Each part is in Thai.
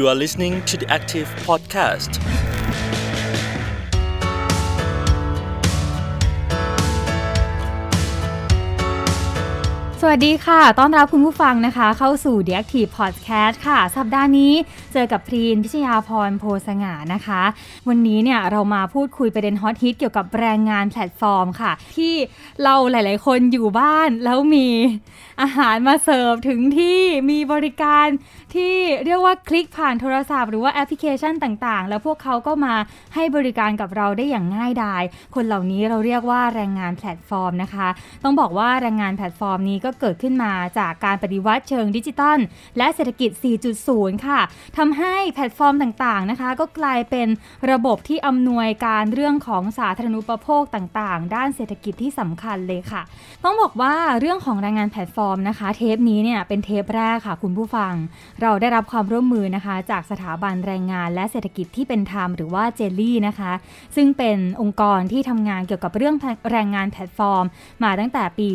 You are listening to The Active Podcast. สวัสดีค่ะต้อนรับคุณผู้ฟังนะคะเข้าสู่ The Active Podcast ค่ะสัปดาห์นี้เจอกับพรีนพิชยาพรโพสง่านะคะวันนี้เนี่ยเรามาพูดคุยประเด็นฮอตฮิตเกี่ยวกับแรงงานแพลตฟอร์มค่ะที่เราหลายๆคนอยู่บ้านแล้วมีอาหารมาเสิร์ฟถึงที่มีบริการที่เรียกว่าคลิกผ่านโทรศัพท์หรือว่าแอปพลิเคชันต่างๆแล้วพวกเขาก็มาให้บริการกับเราได้อย่างง่ายดายคนเหล่านี้เราเรียกว่าแรงงานแพลตฟอร์มนะคะต้องบอกว่าแรงงานแพลตฟอร์มนี้ก็เกิดขึ้นมาจากการปฏิวัติเชิงดิจิทัลและเศรษฐกิจ 4.0 ค่ะทำให้แพลตฟอร์มต่างๆนะคะก็กลายเป็นระบบที่อำนวยการเรื่องของสาธารณูปโภคต่างๆด้านเศรษฐกิจที่สำคัญเลยค่ะต้องบอกว่าเรื่องของแรงงานแพลตฟอร์มนะคะเทปนี้เนี่ยเป็นเทปแรกค่ะคุณผู้ฟังเราได้รับความร่วมมือนะคะจากสถาบันแรงงานและเศรษฐกิจที่เป็นธรรมหรือว่าเจลลี่นะคะซึ่งเป็นองค์กรที่ทำงานเกี่ยวกับเรื่องแรงงานแพลตฟอร์มมาตั้งแต่ปี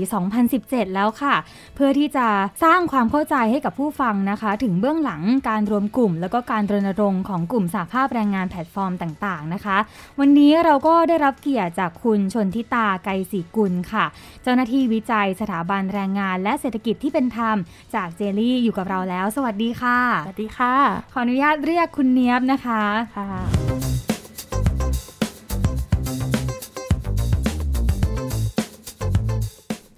2017 แล้วค่ะเพื่อที่จะสร้างความเข้าใจให้กับผู้ฟังนะคะถึงเบื้องหลังการรวมกลุ่มแล้วก็การรณรงค์ของกลุ่มสหภาพแรงงานแพลตฟอร์มต่างๆนะคะวันนี้เราก็ได้รับเกียรติจากคุณชนทิตาไกรศรีกุลค่ะเจ้าหน้าที่วิจัยสถาบันแรงงานและเศรษฐกิจที่เป็นธรรมจากเจลลี่อยู่กับเราแล้วสวัสดีค่ะสวัสดีค่ะขออนุญาตเรียกคุณเนียบนะคะค่ะ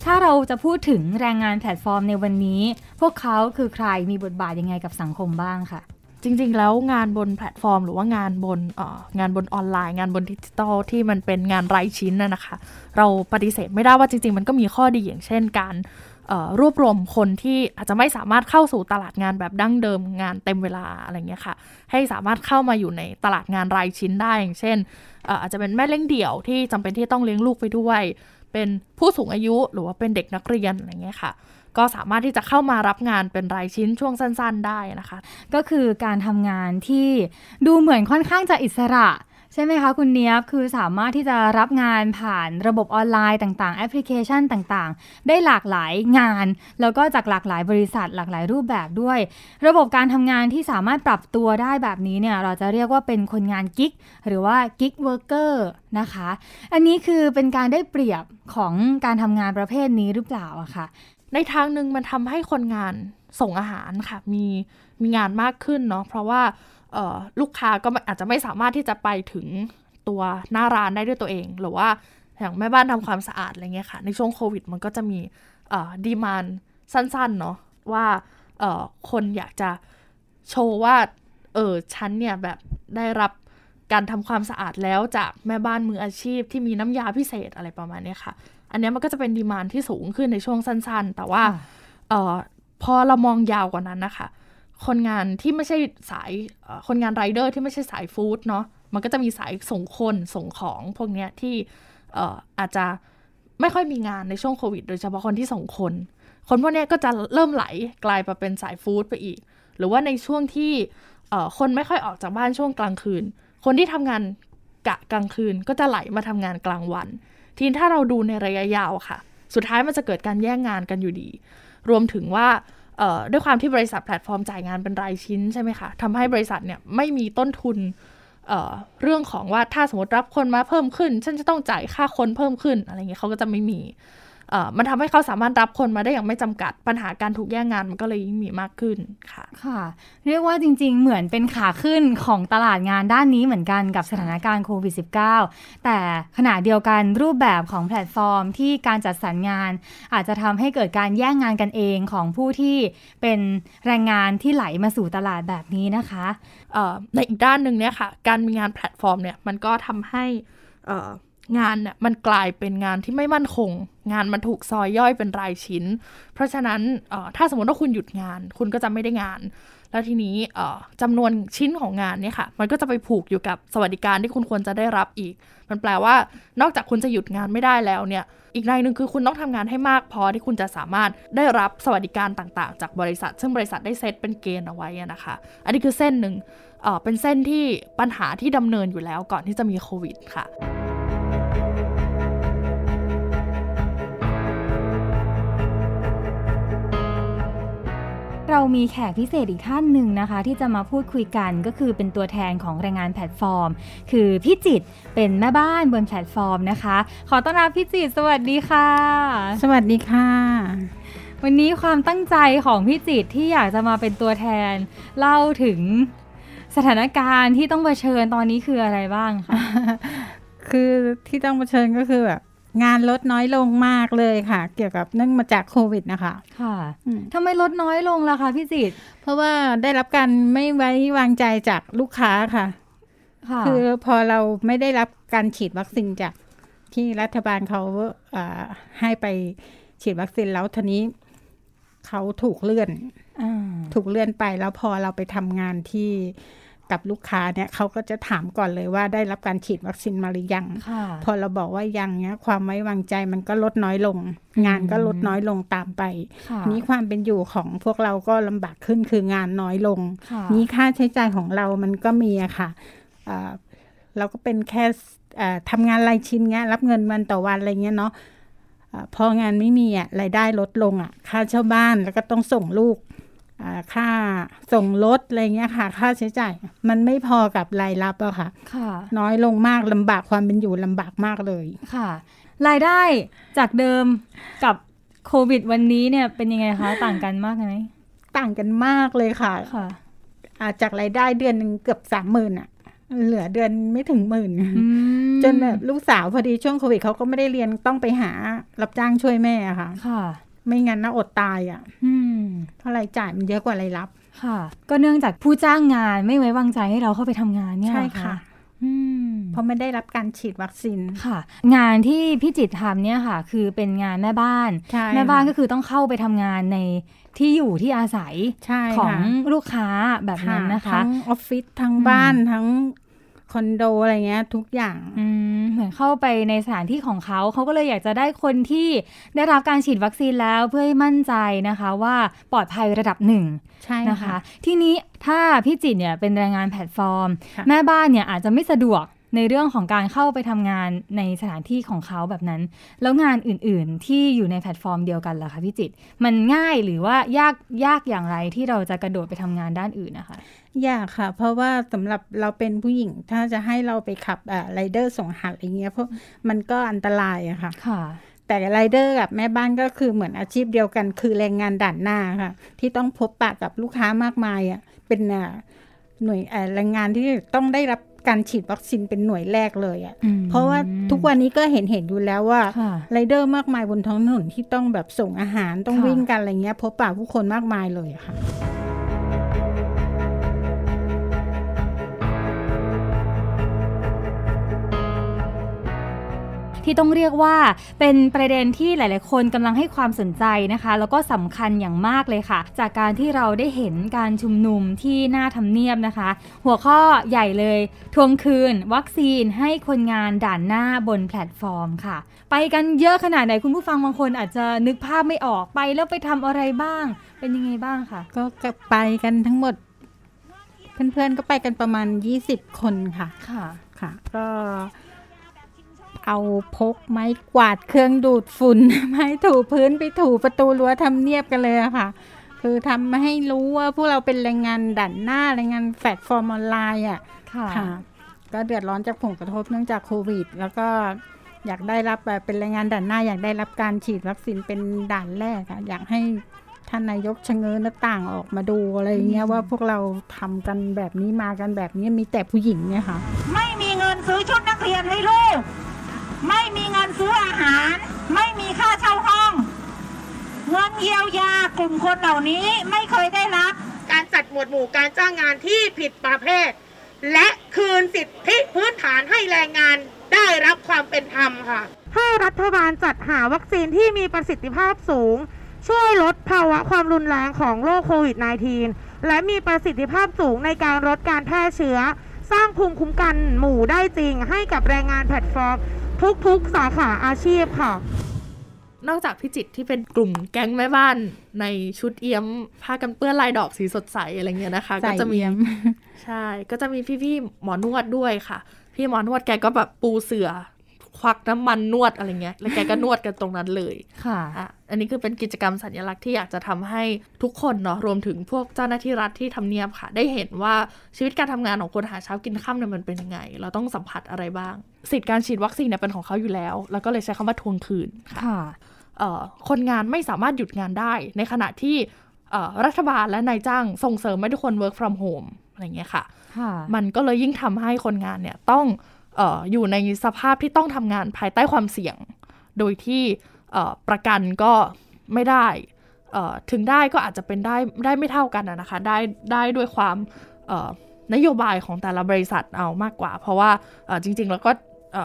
ถ้าเราจะพูดถึงแรงงานแพลตฟอร์มในวันนี้พวกเขาคือใครมีบทบาทยังไงกับสังคมบ้างค่ะจริงๆแล้วงานบนแพลตฟอร์มหรือว่างานบนออนไลน์งานบนดิจิทัลที่มันเป็นงานรายชิ้นนะคะเราปฏิเสธไม่ได้ว่าจริงๆมันก็มีข้อดีอย่างเช่นการรวบรวมคนที่อาจจะไม่สามารถเข้าสู่ตลาดงานแบบดั้งเดิมงานเต็มเวลาอะไรเงี้ยค่ะให้สามารถเข้ามาอยู่ในตลาดงานรายชิ้นได้อย่างเช่นอาจจะเป็นแม่เลี้ยงเดี่ยวที่จำเป็นที่ต้องเลี้ยงลูกไปด้วยเป็นผู้สูงอายุหรือว่าเป็นเด็กนักเรียนอะไรเงี้ยค่ะก็สามารถที่จะเข้ามารับงานเป็นรายชิ้นช่วงสั้นๆได้นะคะก็คือการทำงานที่ดูเหมือนค่อนข้างจะอิสระใช่ไหมคะคุณเนียบคือสามารถที่จะรับงานผ่านระบบออนไลน์ต่างๆแอปพลิเคชันต่างๆได้หลากหลายงานแล้วก็จากหลากหลายบริษัทหลากหลายรูปแบบด้วยระบบการทำงานที่สามารถปรับตัวได้แบบนี้เนี่ยเราจะเรียกว่าเป็นคนงานกิ๊กหรือว่ากิ๊กเวิร์กเกอร์นะคะอันนี้คือเป็นการได้เปรียบของการทำงานประเภทนี้หรือเปล่าอะค่ะในทางนึงมันทำให้คนงานส่งอาหารค่ะมีงานมากขึ้นเนาะเพราะว่าลูกค้าก็อาจจะไม่สามารถที่จะไปถึงตัวหน้าร้านได้ด้วยตัวเองหรือว่าอย่างแม่บ้านทำความสะอาดอะไรเงี้ยค่ะในช่วงโควิดมันก็จะมีดีมานด์สั้นๆเนาะว่าคนอยากจะโชว์ว่าฉันเนี่ยแบบได้รับการทำความสะอาดแล้วจากแม่บ้านมืออาชีพที่มีน้ำยาพิเศษอะไรประมาณนี้ค่ะอันนี้มันก็จะเป็นดีมานด์ที่สูงขึ้นในช่วงสั้นๆแต่ว่าพอเรามองยาวกว่านั้นนะคะคนงานที่ไม่ใช่สายคนงานไรเดอร์ที่ไม่ใช่สายฟู้ดเนาะมันก็จะมีสายส่งคนส่งของพวกเนี้ยที่อาจจะไม่ค่อยมีงานในช่วงโควิดโดยเฉพาะคนที่ส่งคนพวกเนี้ยก็จะเริ่มไหลกลายมาเป็นสายฟู้ดไปอีกหรือว่าในช่วงที่คนไม่ค่อยออกจากบ้านช่วงกลางคืนคนที่ทำงานกะกลางคืนก็จะไหลมาทำงานกลางวันทีนี้ถ้าเราดูในระยะยาวค่ะสุดท้ายมันจะเกิดการแย่งงานกันอยู่ดีรวมถึงว่าด้วยความที่บริษัทแพลตฟอร์มจ่ายงานเป็นรายชิ้นใช่ไหมคะทำให้บริษัทเนี่ยไม่มีต้นทุนเรื่องของว่าถ้าสมมติรับคนมาเพิ่มขึ้นฉันจะต้องจ่ายค่าคนเพิ่มขึ้นอะไรเงี้ยเขาก็จะไม่มีมันทำให้เขาสามารถรับคนมาได้อย่างไม่จำกัดปัญหาการถูกแย่งงานมันก็เลยยิ่งมีมากขึ้นค่ะค่ะเรียกว่าจริงๆเหมือนเป็นขาขึ้นของตลาดงานด้านนี้เหมือนกันกับสถานการณ์โควิด -19 แต่ขณะเดียวกันรูปแบบของแพลตฟอร์มที่การจัดสรรงานอาจจะทำให้เกิดการแย่งงานกันเองของผู้ที่เป็นแรงงานที่ไหลมาสู่ตลาดแบบนี้นะคะในอีกด้านนึงเนี่ยค่ะการมีงานแพลตฟอร์มเนี่ยมันก็ทำให้งานเนี่ยมันกลายเป็นงานที่ไม่มั่นคงงานมันถูกซอยย่อยเป็นรายชิ้นเพราะฉะนั้นถ้าสมมติว่าคุณหยุดงานคุณก็จะไม่ได้งานแล้วทีนี้จำนวนชิ้นของงานเนี่ยค่ะมันก็จะไปผูกอยู่กับสวัสดิการที่คุณควรจะได้รับอีกมันแปลว่านอกจากคุณจะหยุดงานไม่ได้แล้วเนี่ยอีกในหนึ่งคือคุณต้องทำงานให้มากพอที่คุณจะสามารถได้รับสวัสดิการต่างๆจากบริษัทซึ่งบริษัทได้เซตเป็นเกณฑ์เอาไว้นะคะอันนี้คือเส้นหนึ่งเป็นเส้นที่ปัญหาที่ดำเนินอยู่แล้วก่อนที่จะมีโควิดค่ะ เรามีแขกพิเศษอีกท่านหนึ่งนะคะที่จะมาพูดคุยกันก็คือเป็นตัวแทนของแรงงานแพลตฟอร์มคือพี่จิตเป็นแม่บ้านบนแพลตฟอร์มนะคะขอต้อนรับพี่จิตสวัสดีค่ะสวัสดีค่ะวันนี้ความตั้งใจของพี่จิตที่อยากจะมาเป็นตัวแทนเล่าถึงสถานการณ์ที่ต้องเผชิญตอนนี้คืออะไรบ้างคะ คือที่ต้องเผชิญก็คือแบบงานลดน้อยลงมากเลยค่ะเกี่ยวกับเนื่องมาจากโควิดนะคะค่ะทำไมลดน้อยลงล่ะคะพี่จิตเพราะว่าได้รับการไม่ไว้วางใจจากลูกค้าค่ะคือพอเราไม่ได้รับการฉีดวัคซีนจากที่รัฐบาลเขาให้ไปฉีดวัคซีนแล้วทีนี้เขาถูกเลื่อนไปแล้วพอเราไปทำงานที่กับลูกค้าเนี่ยเขาก็จะถามก่อนเลยว่าได้รับการฉีดวัคซีนมาหรือยังพอเราบอกว่ายังเนี่ยความไว้วางใจมันก็ลดน้อยลงงานก็ลดน้อยลงตามไปนี้ความเป็นอยู่ของพวกเราก็ลำบากขึ้นคืองานน้อยลงนี้ค่าใช้จ่ายของเรามันก็มีอะค่ะเราก็เป็นแค่ทำงานรายชิ้นเงี้ยรับเงินวันต่อวันอะไรเงี้ยเนาะพองานไม่มีอะรายได้ลดลงอะค่าเช่าบ้านแล้วก็ต้องส่งลูกค่าส่งรถอะไรเงี้ยค่ะค่าใช้จ่ายมันไม่พอกับรายรับอะค่ะน้อยลงมากลำบากความเป็นอยู่ลำบากมากเลยค่ะรายได้จากเดิมกับโควิดวันนี้เนี่ยเป็นยังไงคะต่างกันมากไหมต่างกันมากเลยค่ะจากรายได้เดือนนึงเกือบ 30,000 อะเหลือเดือนไม่ถึงหมื่นจนแบบลูกสาวพอดีช่วงโควิดเขาก็ไม่ได้เรียนต้องไปหารับจ้างช่วยแม่ค่ะไม่งั้นน่าอดตายอ่ะเพราะรายจ่ายมันเยอะกว่ารายรับค่ะก็เนื่องจากผู้จ้างงานไม่ไว้วางใจให้เราเข้าไปทำงานเนี่ยใช่ค่ะเพราะไม่ได้รับการฉีดวัคซีนค่ะงานที่พี่จิตทำเนี่ยค่ะคือเป็นงานแม่บ้านแม่บ้านก็คือต้องเข้าไปทำงานในที่อยู่ที่อาศัยของลูกค้าแบบนั้นนะคะทั้งออฟฟิศทั้งบ้านทั้งคอนโดอะไรเงี้ยทุกอย่างเหมือนเข้าไปในสถานที่ของเขาเขาก็เลยอยากจะได้คนที่ได้รับการฉีดวัคซีนแล้วเพื่อให้มั่นใจนะคะว่าปลอดภัยระดับหนึ่งใช่นะคะทีนี้ถ้าพี่จิตเนี่ยเป็นแรงงานแพลตฟอร์มแม่บ้านเนี่ยอาจจะไม่สะดวกในเรื่องของการเข้าไปทำงานในสถานที่ของเขาแบบนั้นแล้วงานอื่นๆที่อยู่ในแพลตฟอร์มเดียวกันล่ะคะพี่จิตมันง่ายหรือว่ายากอย่างไรที่เราจะกระโดดไปทำงานด้านอื่นนะคะยากค่ะเพราะว่าสำหรับเราเป็นผู้หญิงถ้าจะให้เราไปขับไรเดอร์ส่งหัดอะไรเงี้ยเพราะมันก็อันตรายอะค่ะแต่ไรเดอร์กับแม่บ้านก็คือเหมือนอาชีพเดียวกันคือแรงงานด่านหน้าค่ะที่ต้องพบปะกับลูกค้ามากมายอะเป็นหน่วยแรงงานที่ต้องได้รับการฉีดวัคซีนเป็นหน่วยแรกเลยอ่ะเพราะว่าทุกวันนี้ก็เห็นอยู่แล้วว่าไรเดอร์มากมายบนท้องถนนที่ต้องแบบส่งอาหารต้องวิ่งกันอะไรเงี้ยพบปะผู้คนมากมายเลยค่ะที่ต้องเรียกว่าเป็นประเด็นที่หลายๆคนกำลังให้ความสนใจนะคะแล้วก็สำคัญอย่างมากเลยค่ะจากการที่เราได้เห็นการชุมนุมที่หน้าทำเนียบนะคะหัวข้อใหญ่เลยทวงคืนวัคซีนให้คนงานด่านหน้าบนแพลตฟอร์มค่ะไปกันเยอะขนาดไหนคุณผู้ฟังบางคนอาจจะนึกภาพไม่ออกไปแล้วไปทำอะไรบ้างเป็นยังไงบ้างค่ะก็ไปกันทั้งหมดเพื่อนๆก็ไปกันประมาณ20คนค่ะค่ะก็เอาพกไม้กวาดเครื่องดูดฝุ่นไม้ถูพื้นไปถูประตูรั้วทำเนียบกันเลยค่ะคือทำให้รู้ว่าพวกเราเป็นแรงงานด่านหน้าแรงงานแพลตฟอร์มออนไลน์อ่ะค่ะก็เดือดร้อนจากผลกระทบเนื่องจากโควิดแล้วก็อยากได้รับเป็นแรงงานด่านหน้าอยากได้รับการฉีดวัคซีนเป็นด่านแรกค่ะอยากให้ท่านนายกชะเง้อหน้าต่างออกมาดูอะไรเงี้ยว่าพวกเราทำกันแบบนี้มากันแบบนี้มีแต่ผู้หญิงเนี่ยค่ะไม่มีเงินซื้อชุดนักเรียนให้ลูกไม่มีเงินซื้ออาหารไม่มีค่าเช่าห้องเงินเยียวยากลุ่มคนเหล่านี้ไม่เคยได้รับการจัดหมวดหมู่การจ้างงานที่ผิดประเภทและคืนสิทธิพื้นฐานให้แรงงานได้รับความเป็นธรรมค่ะให้รัฐบาลจัดหาวัคซีนที่มีประสิทธิภาพสูงช่วยลดภาวะความรุนแรงของโรคโควิด -19 และมีประสิทธิภาพสูงในการลดการแพร่เชื้อสร้างภูมิคุ้มกันหมู่ได้จริงให้กับแรงงานแพลตฟอร์มทุกๆสาขาอาชีพค่ะนอกจากพี่จิตที่เป็นกลุ่มแก๊งแม่บ้านในชุดเอี้ยมผ้ากันเปื้อนลายดอกสีสดใสอะไรเงี้ยนะคะก็จะมีใช่ก็จะมีพี่ๆหมอนวดด้วยค่ะพี่หมอนวดแกก็แบบปูเสื่อ ควักน้ำมันนวดอะไรเงี้ยแล้วแกก็นวดกันตรงนั้นเลยค่ะอันนี้คือเป็นกิจกรรมสัญลักษณ์ที่อยากจะทำให้ทุกคนเนาะรวมถึงพวกเจ้าหน้าที่รัฐที่ทำเนียบค่ะได้เห็นว่าชีวิตการทำงานของคนหาเช้ากินค่ำเนี่ยมันเป็นยังไงเราต้องสัมผัสอะไรบ้างสิทธิการฉีดวัคซีนเนี่ยเป็นของเขาอยู่แล้วแล้วก็เลยใช้คำว่าทวงคืนค่ะคนงานไม่สามารถหยุดงานได้ในขณะที่รัฐบาลและนายจ้างส่งเสริมให้ทุกคน work from home อะไรเงี้ยค่ะมันก็เลยยิ่งทำให้คนงานเนี่ยต้องอยู่ในสภาพที่ต้องทำงานภายใต้ความเสี่ยงโดยที่ประกันก็ไม่ได้ถึงได้ก็อาจจะเป็นได้ไม่เท่ากันนะคะได้ด้วยความนโยบายของแต่ละบริษัทเอามากกว่าเพราะว่าจริงๆแล้วก็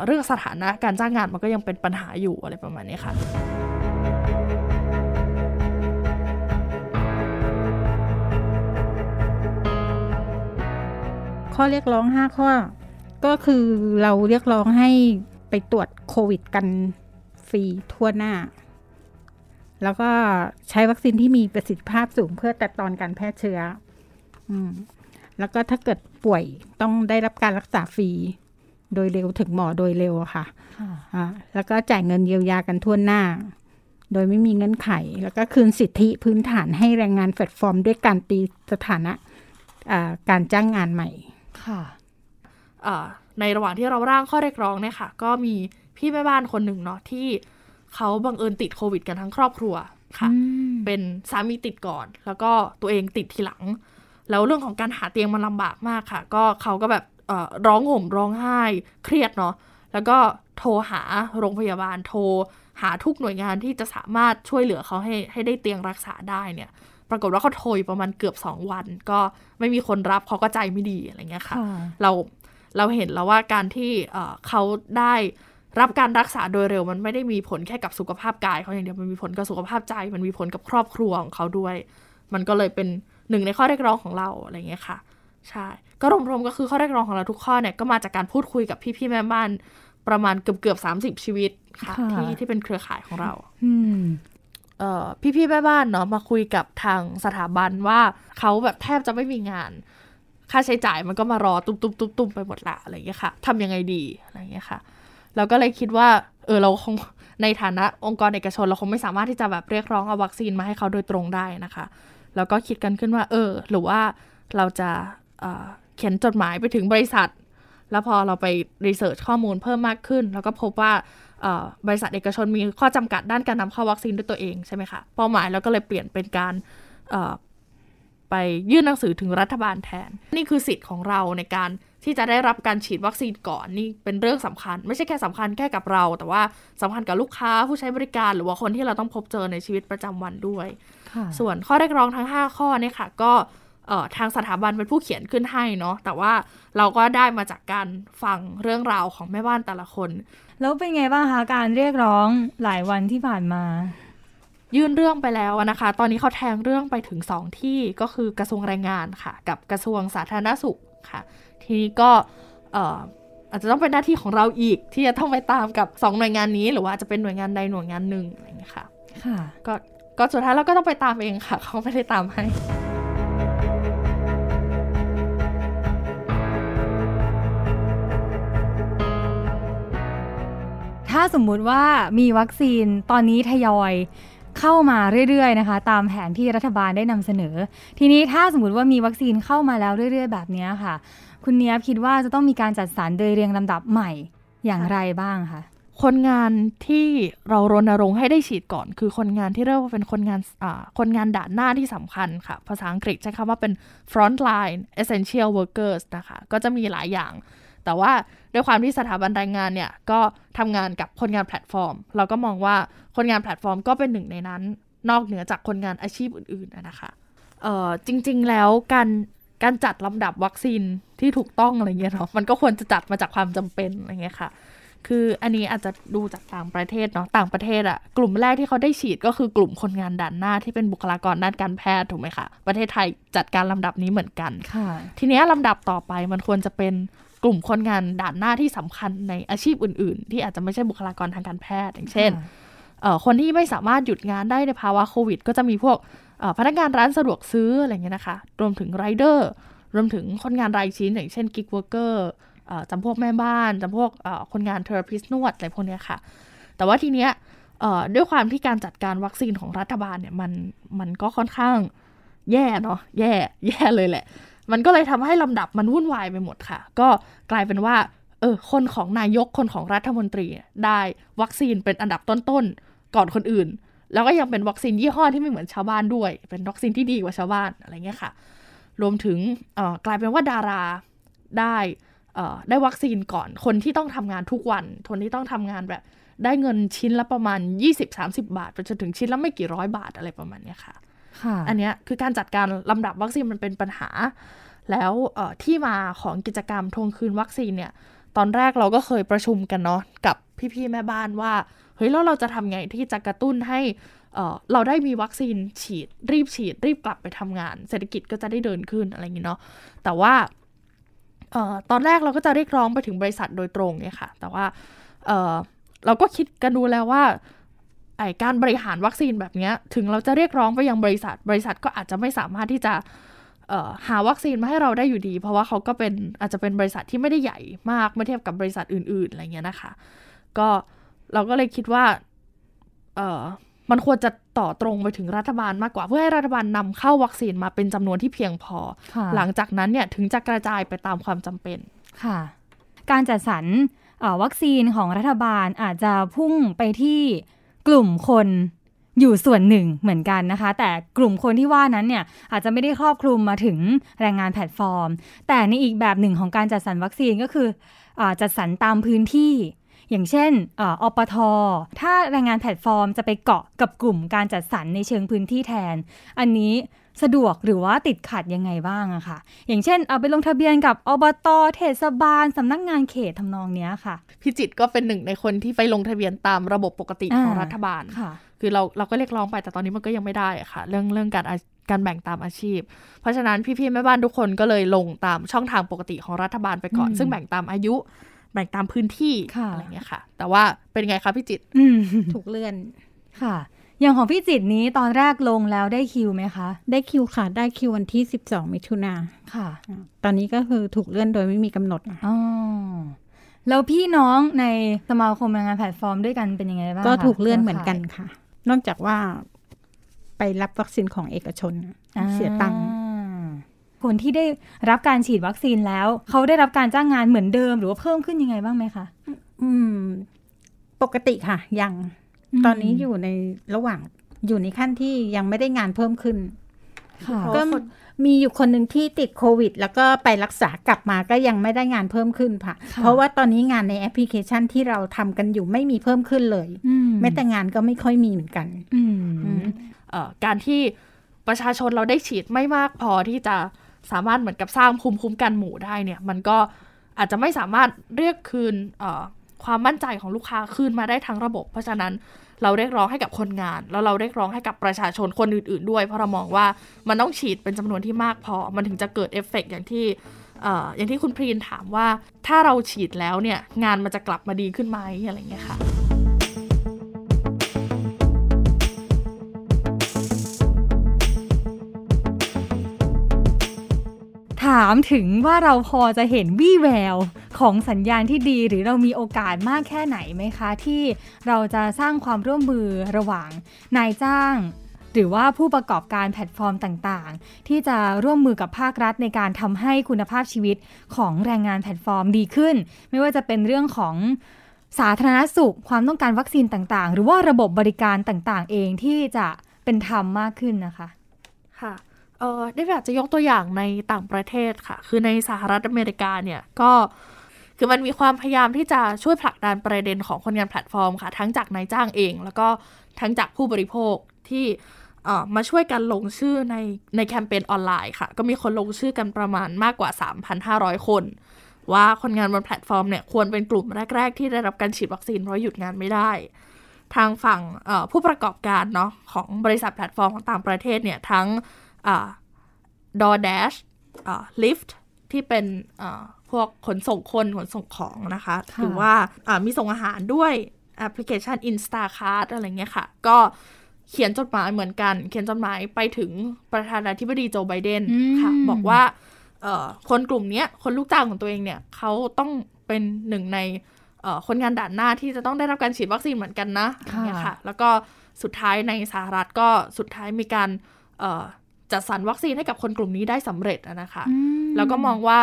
เรื่องสถานะการจ้างงานมันก็ยังเป็นปัญหาอยู่อะไรประมาณนี้ค่ะข้อเรียกร้อง5ข้อก็คือเราเรียกร้องให้ไปตรวจโควิดกันฟรีทั่วหน้าแล้วก็ใช้วัคซีนที่มีประสิทธิภาพสูงเพื่อตัดตอนการแพร่เชื้อแล้วก็ถ้าเกิดป่วยต้องได้รับการรักษาฟรีโดยเร็วถึงหมอโดยเร็วค่ะแล้วก็จ่ายเงินเยียวยากันทั่วหน้าโดยไม่มีเงื่อนไขแล้วก็คืนสิทธิพื้นฐานให้แรงงานแพลตฟอร์มด้วยการตีสถานะการจ้างงานใหม่ค่ะในระหว่างที่เราร่างข้อเรียกร้องเนี่ยค่ะก็มีพี่แม่บ้านคนหนึ่งเนาะที่เขาบังเอิญติดโควิดกันทั้งครอบครัวค่ะเป็นสามีติดก่อนแล้วก็ตัวเองติดทีหลังแล้วเรื่องของการหาเตียงมันลำบากมากค่ะก็เขาก็แบบร้องห่มร้องไห้เครียดเนาะแล้วก็โทรหาโรงพยาบาลโทรหาทุกหน่วยงานที่จะสามารถช่วยเหลือเขาให้ได้เตียงรักษาได้เนี่ยปรากฏว่าเขาโทรอยู่ประมาณเกือบ2วันก็ไม่มีคนรับเขาก็ใจไม่ดีอะไรเงี้ยค่ะเราเห็นแล้วว่าการที่เขาได้รับการรักษาโดยเร็วมันไม่ได้มีผลแค่กับสุขภาพกายเขาอย่างเดียวมันมีผลกับสุขภาพใจมันมีผลกับครอบครัวของเขาด้วยมันก็เลยเป็นหนึ่งในข้อเรียกร้องของเราอะไรเงี้ยค่ะใช่ก็รวมๆก็คือข้อเรียกร้องของเราทุกข้อเนี่ยก็มาจากการพูดคุยกับพี่ๆแม่บ้านประมาณเกือบ30ชีวิตค่ะที่เป็นเครือข่ายของเราพี่ๆแม่บ้านเนาะมาคุยกับทางสถาบันว่าเขาแบบแทบจะไม่มีงานค่าใช้จ่ายมันก็มารอตุ้มๆๆๆไปหมดละอะไรอย่างเงี้ยค่ะทำยังไงดีอะไรอย่างเงี้ยค่ะเราก็เลยคิดว่าเราคงในฐานะองค์กรเอกชนเราคงไม่สามารถที่จะแบบเรียกร้องเอาวัคซีนมาให้เขาโดยตรงได้นะคะแล้วก็คิดกันขึ้นว่าหรือว่าเราจะเขียนจดหมายไปถึงบริษัทแล้วพอเราไปรีเสิร์ชข้อมูลเพิ่มมากขึ้นแล้วก็พบว่าบริษัทเอกชนมีข้อจำกัดด้านการนำเข้าวัคซีนด้วยตัวเองใช่ไหมคะเป้าหมายแล้วก็เลยเปลี่ยนเป็นการไปยื่นหนังสือถึงรัฐบาลแทนนี่คือสิทธิ์ของเราในการที่จะได้รับการฉีดวัคซีนก่อนนี่เป็นเรื่องสำคัญไม่ใช่แค่สำคัญแค่กับเราแต่ว่าสำคัญกับลูกค้าผู้ใช้บริการหรือว่าคนที่เราต้องพบเจอในชีวิตประจำวันด้วยส่วนข้อเรียกร้องทั้ง5ข้อเนี่ยค่ะก็ทางสถาบันเป็นผู้เขียนขึ้นให้เนาะแต่ว่าเราก็ได้มาจากการฟังเรื่องราวของแม่บ้านแต่ละคนแล้วเป็นไงบ้างคะการเรียกร้องหลายวันที่ผ่านมายื่นเรื่องไปแล้วนะคะตอนนี้เขาแทงเรื่องไปถึง2ที่ก็คือกระทรวงแรงงานค่ะกับกระทรวงสาธารณสุขค่ะทีนี้ก็อาจจะต้องเป็นหน้าที่ของเราอีกที่จะต้องไปตามกับ2หน่วยงานนี้หรือว่าจะเป็นหน่วยงานใดหน่วยงานหนึ่งอะไรอย่างนี้ค่ะก็สุดท้ายเราก็ต้องไปตามเองค่ะเขาไม่ได้ตามให้ถ้าสมมุติว่ามีวัคซีนตอนนี้ทยอยเข้ามาเรื่อยๆนะคะตามแผนที่รัฐบาลได้นำเสนอทีนี้ถ้าสมมุติว่ามีวัคซีนเข้ามาแล้วเรื่อยๆแบบนี้ค่ะคุณเนียบคิดว่าจะต้องมีการจัดสรรโดยเรียงลำดับใหม่อย่างไรบ้างคะคนงานที่เรารณรงค์ให้ได้ฉีดก่อนคือคนงานที่เรียกว่าเป็นคนงานด่านหน้าที่สำคัญค่ะภาษาอังกฤษใช้คำว่าเป็น frontline essential workers นะคะก็จะมีหลายอย่างแต่ว่าด้วยความที่สถาบันแรงงานเนี่ยก็ทำงานกับคนงานแพลตฟอร์มเราก็มองว่าคนงานแพลตฟอร์มก็เป็นหนึ่งในนั้นนอกเหนือจากคนงานอาชีพอื่นๆนะคะจริงๆแล้วการจัดลำดับวัคซีนที่ถูกต้องอะไรเงี้ยเนาะมันก็ควรจะจัดมาจากความจำเป็นอะไรเงี้ยค่ะคืออันนี้อาจจะดูจากต่างประเทศเนาะต่างประเทศอะกลุ่มแรกที่เขาได้ฉีดก็คือกลุ่มคนงานด่านหน้าที่เป็นบุคลากรด้านการแพทย์ถูกไหมคะประเทศไทยจัดการลำดับนี้เหมือนกันทีนี้ลำดับต่อไปมันควรจะเป็นกลุ่มคนงานด่านหน้าที่สำคัญในอาชีพอื่นๆที่อาจจะไม่ใช่บุคลากรทางการแพทย์อย่างเช่นคนที่ไม่สามารถหยุดงานได้ในภาวะโควิดก็จะมีพวกพนักงานร้านสะดวกซื้ออะไรเงี้ยนะคะรวมถึงไรเดอร์รวมถึงคนงานรายชิ้นอย่างเช่นกิกเวิร์กเกอร์ จำพวกแม่บ้านจำพวกคนงานเทอราพิสนวดอะไรพวกนี้ค่ะแต่ว่าทีเนี้ยด้วยความที่การจัดการวัคซีนของรัฐบาลเนี่ยมันก็ค่อนข้างแย่เนาะแย่เลยแหละมันก็เลยทำให้ลำดับมันวุ่นวายไปหมดค่ะก็กลายเป็นว่าคนของนายกคนของรัฐมนตรีได้วัคซีนเป็นอันดับต้นๆก่อนคนอื่นแล้วก็ยังเป็นวัคซีนยี่ห้อที่ไม่เหมือนชาวบ้านด้วยเป็นวัคซีนที่ดีกว่าชาวบ้านอะไรเงี้ยค่ะรวมถึงกลายเป็นว่าดาราได้วัคซีนก่อนคนที่ต้องทำงานทุกวันคนที่ต้องทำงานแบบได้เงินชิ้นละประมาณ 20-30 บาทไปจนถึงชิ้นละไม่กี่ร้อยบาทอะไรประมาณนี้ค่ะอันนี้คือการจัดการลำดับวัคซีนมันเป็นปัญหาแล้วที่มาของกิจกรรมทวงคืนวัคซีนเนี่ยตอนแรกเราก็เคยประชุมกันเนาะกับพี่ๆแม่บ้านว่าเฮ้ยแล้วเราจะทำไงที่จะกระตุ้นให้เราได้มีวัคซีนฉีดรีบกลับไปทำงานเศรษฐกิจก็จะได้เดินขึ้นอะไรอย่างงี้เนาะแต่ว่าตอนแรกเราก็จะเรียกร้องไปถึงบริษัทโดยตรงเนี่ยค่ะแต่ว่าเราก็คิดกันดูแล้วว่าการบริหารวัคซีนแบบนี้ถึงเราจะเรียกร้องไปยังบริษัทก็อาจจะไม่สามารถที่จะหาวัคซีนมาให้เราได้อยู่ดีเพราะว่าเขาก็เป็นอาจจะเป็นบริษัทที่ไม่ได้ใหญ่มากเมื่อเทียบกับบริษัทอื่นๆอะไรเงี้ยนะคะก็เราก็เลยคิดว่ามันควรจะต่อตรงไปถึงรัฐบาลมากกว่าเพื่อให้รัฐบาลนำเข้าวัคซีนมาเป็นจำนวนที่เพียงพอหลังจากนั้นเนี่ยถึงจะกระจายไปตามความจำเป็นค่ะการจัดสรรวัคซีนของรัฐบาลอาจจะพุ่งไปที่กลุ่มคนอยู่ส่วนหนึ่งเหมือนกันนะคะแต่กลุ่มคนที่ว่านั้นเนี่ยอาจจะไม่ได้ครอบคลุมมาถึงแรงงานแพลตฟอร์มแต่ในอีกแบบหนึ่งของการจัดสรรวัคซีนก็คือจัดสรรตามพื้นที่อย่างเช่นอปท.ถ้าแรงงานแพลตฟอร์มจะไปเกาะกับกลุ่มการจัดสรรในเชิงพื้นที่แทนอันนี้สะดวกหรือว่าติดขัดยังไงบ้างอะค่ะอย่างเช่นเอาไปลงทะเบียนกับอบต.เทศบาลสำนักงานเขตทำนองนี้ค่ะพิจิตรก็เป็นหนึ่งในคนที่ไปลงทะเบียนตามระบบปกติของรัฐบาลคือเราก็เรียกร้องไปแต่ตอนนี้มันก็ยังไม่ได้ค่ะเรื่องการแบ่งตามอาชีพเพราะฉะนั้นพี่ๆแม่บ้านทุกคนก็เลยลงตามช่องทางปกติของรัฐบาลไปก่อนซึ่งแบ่งตามอายุแบ่งตามพื้นที่อะไรเงี้ยค่ะแต่ว่าเป็นไงคะพี่จิตถูกเลื่อนค่ะอย่างของพี่จิตนี้ตอนแรกลงแล้วได้คิวไหมคะได้คิวค่ะได้คิววันที่12มิถุนาค่ะตอนนี้ก็คือถูกเลื่อนโดยไม่มีกำหนดอ๋อแล้วพี่น้องในสมาคมแรงงานแพลตฟอร์มด้วยกันเป็นยังไงบ้างก็ถูกเลื่อนเหมือนกันค่ะนอกจากว่าไปรับวัคซีนของเอกชนเสียตังค์คนที่ได้รับการฉีดวัคซีนแล้วเขาได้รับการจ้างงานเหมือนเดิมหรือว่าเพิ่มขึ้นยังไงบ้างไหมคะปกติค่ะยังตอนนี้อยู่ในระหว่างอยู่ในขั้นที่ยังไม่ได้งานเพิ่มขึ้นก็มีอยู่คนหนึ่งที่ติดโควิดแล้วก็ไปรักษากลับมาก็ยังไม่ได้งานเพิ่มขึ้นค่ะเพราะว่าตอนนี้งานในแอปพลิเคชันที่เราทำกันอยู่ไม่มีเพิ่มขึ้นเลยแม้แต่งานก็ไม่ค่อยมีเหมือนกันการที่ประชาชนเราได้ฉีดไม่มากพอที่จะสามารถเหมือนกับสร้างภูมิคุ้มกันหมู่ได้เนี่ยมันก็อาจจะไม่สามารถเรียกคืนความมั่นใจของลูกค้าคืนมาได้ทั้งระบบเพราะฉะนั้นเราเรียกร้องให้กับคนงานแล้วเราเรียกร้องให้กับประชาชนคนอื่นๆด้วยเพราะเรามองว่ามันต้องฉีดเป็นจำนวนที่มากพอมันถึงจะเกิดเอฟเฟกต์อย่างที่คุณพรีนถามว่าถ้าเราฉีดแล้วเนี่ยงานมันจะกลับมาดีขึ้นไหมอะไรเงี้ยค่ะถามถึงว่าเราพอจะเห็นวี่แววของสัญญาณที่ดีหรือเรามีโอกาสมากแค่ไหนไหมคะที่เราจะสร้างความร่วมมือระหว่างนายจ้างหรือว่าผู้ประกอบการแพลตฟอร์มต่างๆที่จะร่วมมือกับภาครัฐในการทำให้คุณภาพชีวิตของแรงงานแพลตฟอร์มดีขึ้นไม่ว่าจะเป็นเรื่องของสาธารณสุขความต้องการวัคซีนต่างๆหรือว่าระบบบริการต่างๆเองที่จะเป็นธรรมมากขึ้นนะคะค่ะได้อยากจะยกตัวอย่างในต่างประเทศค่ะคือในสหรัฐอเมริกาเนี่ยก็คือมันมีความพยายามที่จะช่วยผลักดันประเด็นของคนงานแพลตฟอร์มค่ะทั้งจากนายจ้างเองแล้วก็ทั้งจากผู้บริโภคที่มาช่วยกันลงชื่อในแคมเปญออนไลน์ค่ะก็มีคนลงชื่อกันประมาณมากกว่า 3,500 คนว่าคนงานบนแพลตฟอร์มเนี่ยควรเป็นกลุ่มแรกๆที่ได้รับการฉีดวัคซีนเพราะหยุดงานไม่ได้ทางฝั่งผู้ประกอบการเนาะของบริษัทแพลตฟอร์มของต่างประเทศเนี่ยทั้งDoorDash Lyft ที่เป็นพวกขนส่งของนะคะหรือว่ามีส่งอาหารด้วยแอปพลิเคชัน Instacart อะไรเงี้ยค่ะก็เขียนจดหมายเหมือนกันเขียนจดหมายไปถึงประธานาธิบดีโจไบเดนค่ะบอกว่า คนกลุ่มนี้คนลูกจ้างของตัวเองเนี่ยเขาต้องเป็นหนึ่งในคนงานด่านหน้าที่จะต้องได้รับการฉีดวัคซีนเหมือนกันนะเนี่ยค่ะแล้วก็สุดท้ายในสหรัฐก็สุดท้ายมีการจัดสรรวัคซีนให้กับคนกลุ่มนี้ได้สำเร็จนะคะแล้วก็มองว่า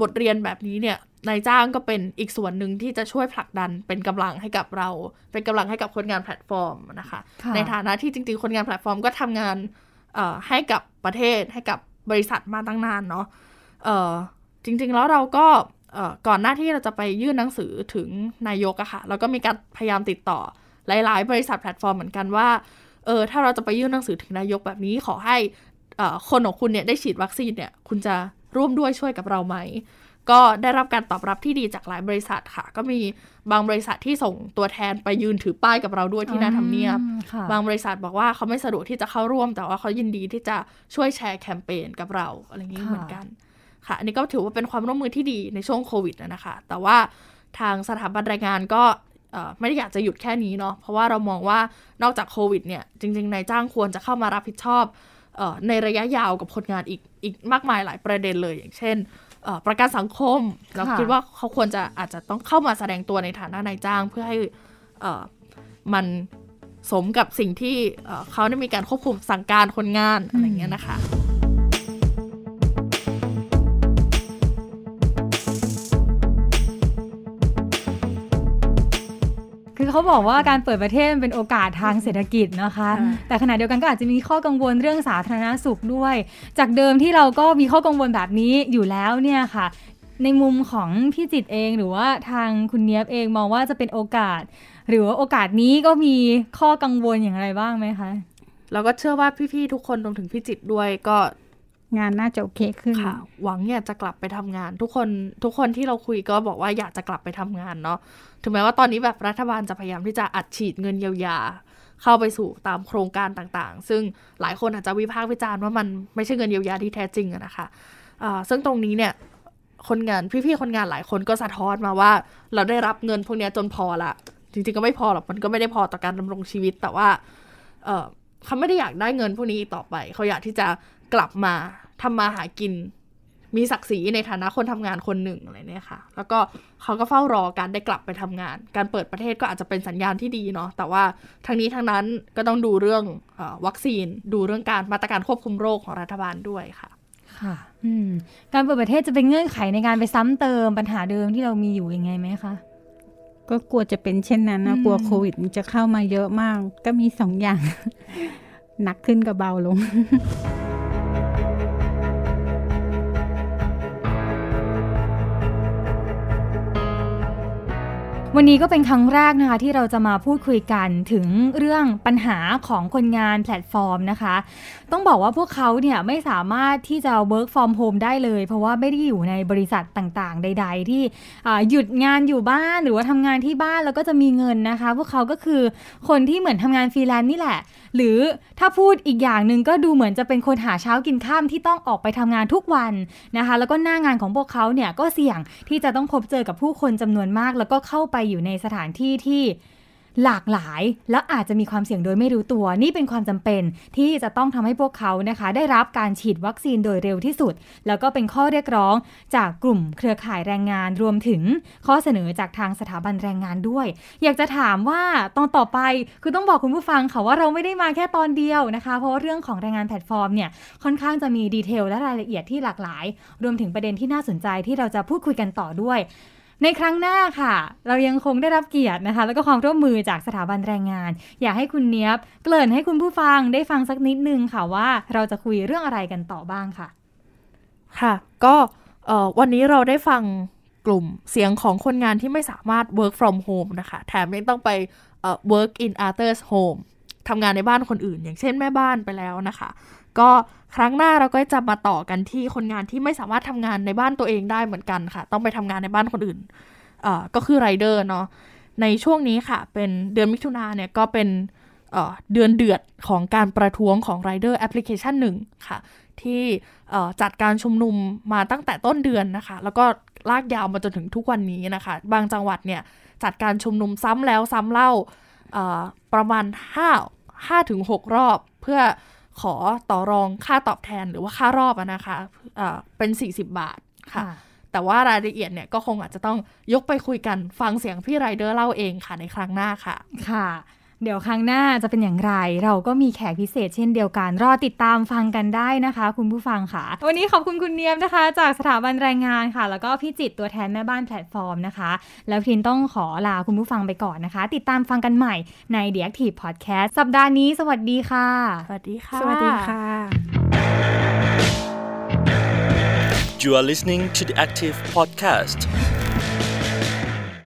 บทเรียนแบบนี้เนี่ยนายจ้างก็เป็นอีกส่วนหนึ่งที่จะช่วยผลักดันเป็นกำลังให้กับเราเป็นกำลังให้กับคนงานแพลตฟอร์มนะคะในฐานะที่จริงๆคนงานแพลตฟอร์มก็ทำงานให้กับประเทศให้กับบริษัทมาตั้งนานเนาะจริงๆแล้วเราก็ก่อนหน้าที่เราจะไปยื่นหนังสือถึงนายกอะค่ะแล้วก็มีการพยายามติดต่อหลายๆบริษัทแพลตฟอร์มเหมือนกันว่าถ้าเราจะไปยื่นหนังสือถึงนายกแบบนี้ขอให้คนของคุณเนี่ยได้ฉีดวัคซีนเนี่ยคุณจะร่วมด้วยช่วยกับเราไหมก็ได้รับการตอบรับที่ดีจากหลายบริษัทค่ะก็มีบางบริษัทที่ส่งตัวแทนไปยืนถือป้ายกับเราด้วยที่หน้าทำเนียบบางบริษัทบอกว่าเขาไม่สะดวกที่จะเข้าร่วมแต่ว่าเขายินดีที่จะช่วยแชร์แคมเปญกับเราอะไรอย่างนี้เหมือนกันค่ะอันนี้ก็ถือว่าเป็นความร่วมมือที่ดีในช่วงโควิดนะคะแต่ว่าทางสถาบันแรงงานก็ไม่ได้อยากจะหยุดแค่นี้เนาะเพราะว่าเรามองว่านอกจากโควิดเนี่ยจริงๆนายจ้างควรจะเข้ามารับผิดชอบในระยะยาวกับคนงานอีกมากมายหลายประเด็นเลยอย่างเช่นประกันสังคมเราคิดว่าเขาควรจะอาจจะต้องเข้ามาแสดงตัวในฐานะนายจ้างเพื่อให้มันสมกับสิ่งที่เขาได้มีการควบคุมสั่งการคนงานอะไรเงี้ยนะคะคือเขาบอกว่าการเปิดประเทศเป็นโอกาสทางเศรษฐกิจนะคะแต่ขณะเดียวกันก็อาจจะมีข้อกังวลเรื่องสาธารณสุขด้วยจากเดิมที่เราก็มีข้อกังวลแบบนี้อยู่แล้วเนี่ยค่ะในมุมของพี่จิตเองหรือว่าทางคุณเนียบเองมองว่าจะเป็นโอกาสหรือว่าโอกาสนี้ก็มีข้อกังวลอย่างไรบ้างไหมคะเราก็เชื่อว่าพี่ๆทุกคนรวมถึงพี่จิตด้วยก็งานน่าจะโอเคขึ้นหวังอยากจะกลับไปทำงานทุกคนที่เราคุยก็บอกว่าอยากจะกลับไปทำงานเนาะถึงแม้ว่าตอนนี้แบบรัฐบาลจะพยายามที่จะอัดฉีดเงินเยียวยาเข้าไปสู่ตามโครงการต่างๆซึ่งหลายคนอาจจะวิพากษ์วิจารณ์ว่ามันไม่ใช่เงินเยียวยาที่แท้จริงนะคะซึ่งตรงนี้เนี่ยคนงานพี่ๆคนงานหลายคนก็สะท้อนมาว่าเราได้รับเงินพวกนี้จนพอละจริงๆก็ไม่พอหรอกมันก็ไม่ได้พอต่อการดำรงชีวิตแต่ว่าเขาไม่ได้อยากได้เงินพวกนี้ต่อไปเขาอยากที่จะกลับมาทำมาหากินมีศักดิ์ศรีในฐานะคนทำงานคนหนึ่งอะไรเนี่ยค่ะแล้วก็เขาก็เฝ้ารอการได้กลับไปทำงานการเปิดประเทศก็อาจจะเป็นสัญญาณที่ดีเนาะแต่ว่าทั้งนี้ทั้งนั้นก็ต้องดูเรื่องวัคซีนดูเรื่องการมาตรการควบคุมโรคของรัฐบาลด้วยค่ะค่ะการเปิดประเทศจะเป็นเงื่อนไขในการไปซ้ำเติมปัญหาเดิมที่เรามีอยู่ยังไงไหมคะก็กลัวจะเป็นเช่นนั้นนะกลัวโควิดมันจะเข้ามาเยอะมากก็มีสองอย่าง หนักขึ้นกับเบาลง วันนี้ก็เป็นครั้งแรกนะคะที่เราจะมาพูดคุยกันถึงเรื่องปัญหาของคนงานแพลตฟอร์มนะคะต้องบอกว่าพวกเขาเนี่ยไม่สามารถที่จะ work from home ได้เลยเพราะว่าไม่ได้อยู่ในบริษัทต่างๆใดๆที่หยุดงานอยู่บ้านหรือว่าทำงานที่บ้านแล้วก็จะมีเงินนะคะพวกเขาก็คือคนที่เหมือนทำงานฟรีแลนซ์นี่แหละหรือถ้าพูดอีกอย่างนึงก็ดูเหมือนจะเป็นคนหาเช้ากินค่ำที่ต้องออกไปทำงานทุกวันนะคะแล้วก็หน้างานของพวกเขาเนี่ยก็เสี่ยงที่จะต้องพบเจอกับผู้คนจำนวนมากแล้วก็เข้าไปอยู่ในสถานที่ที่หลากหลายแล้วอาจจะมีความเสี่ยงโดยไม่รู้ตัวนี่เป็นความจำเป็นที่จะต้องทำให้พวกเขานะคะได้รับการฉีดวัคซีนโดยเร็วที่สุดแล้วก็เป็นข้อเรียกร้องจากกลุ่มเครือข่ายแรงงานรวมถึงข้อเสนอจากทางสถาบันแรงงานด้วยอยากจะถามว่าตอนต่อไปคือต้องบอกคุณผู้ฟังค่ะว่าเราไม่ได้มาแค่ตอนเดียวนะคะเพราะเรื่องของแรงงานแพลตฟอร์มเนี่ยค่อนข้างจะมีดีเทลและรายละเอียดที่หลากหลายรวมถึงประเด็นที่น่าสนใจที่เราจะพูดคุยกันต่อด้วยในครั้งหน้าค่ะเรายังคงได้รับเกียรตินะคะแล้วก็ความร่วมมือจากสถาบันแรงงานอยากให้คุณเนียบเกริ่นให้คุณผู้ฟังได้ฟังสักนิดนึงค่ะว่าเราจะคุยเรื่องอะไรกันต่อบ้างค่ะค่ะก็วันนี้เราได้ฟังกลุ่มเสียงของคนงานที่ไม่สามารถ work from home นะคะแถมยังต้องไปwork in others home ทำงานในบ้านคนอื่นอย่างเช่นแม่บ้านไปแล้วนะคะก็ครั้งหน้าเราก็จะมาต่อกันที่คนงานที่ไม่สามารถทำงานในบ้านตัวเองได้เหมือนกันค่ะต้องไปทำงานในบ้านคนอื่นก็คือไรเดอร์เนาะในช่วงนี้ค่ะเป็นเดือนมิถุนายนเนี่ยก็เป็นเดือนเดือดของการประท้วงของไรเดอร์แอปพลิเคชันหนึ่งค่ะที่จัดการชุมนุมมาตั้งแต่ต้นเดือนนะคะแล้วก็ลากยาวมาจนถึงทุกวันนี้นะคะบางจังหวัดเนี่ยจัดการชุมนุมซ้ำแล้วซ้ำเล่าประมาณ5ถึง6รอบเพื่อ ขอต่อรองค่าตอบแทนหรือว่าค่ารอบนะคะเป็น40 บาทค่ะแต่ว่ารายละเอียดเนี่ยก็คงอาจจะต้องยกไปคุยกันฟังเสียงพี่ไรเดอร์เล่าเองค่ะในครั้งหน้าค่ะค่ะเดี๋ยวครั้งหน้าจะเป็นอย่างไรเราก็มีแขกพิเศษเช่นเดียวกันรอติดตามฟังกันได้นะคะคุณผู้ฟังค่ะวันนี้ขอบคุณคุณเนียมนะคะจากสถาบันแรงงานค่ะแล้วก็พี่จิตตัวแทนแม่บ้านแพลตฟอร์มนะคะแล้วพินต้องขอลาคุณผู้ฟังไปก่อนนะคะติดตามฟังกันใหม่ใน The Active Podcast สัปดาห์นี้สวัสดีค่ะสวัสดีค่ะสวัสดีค่ะ You are listening to The Active Podcast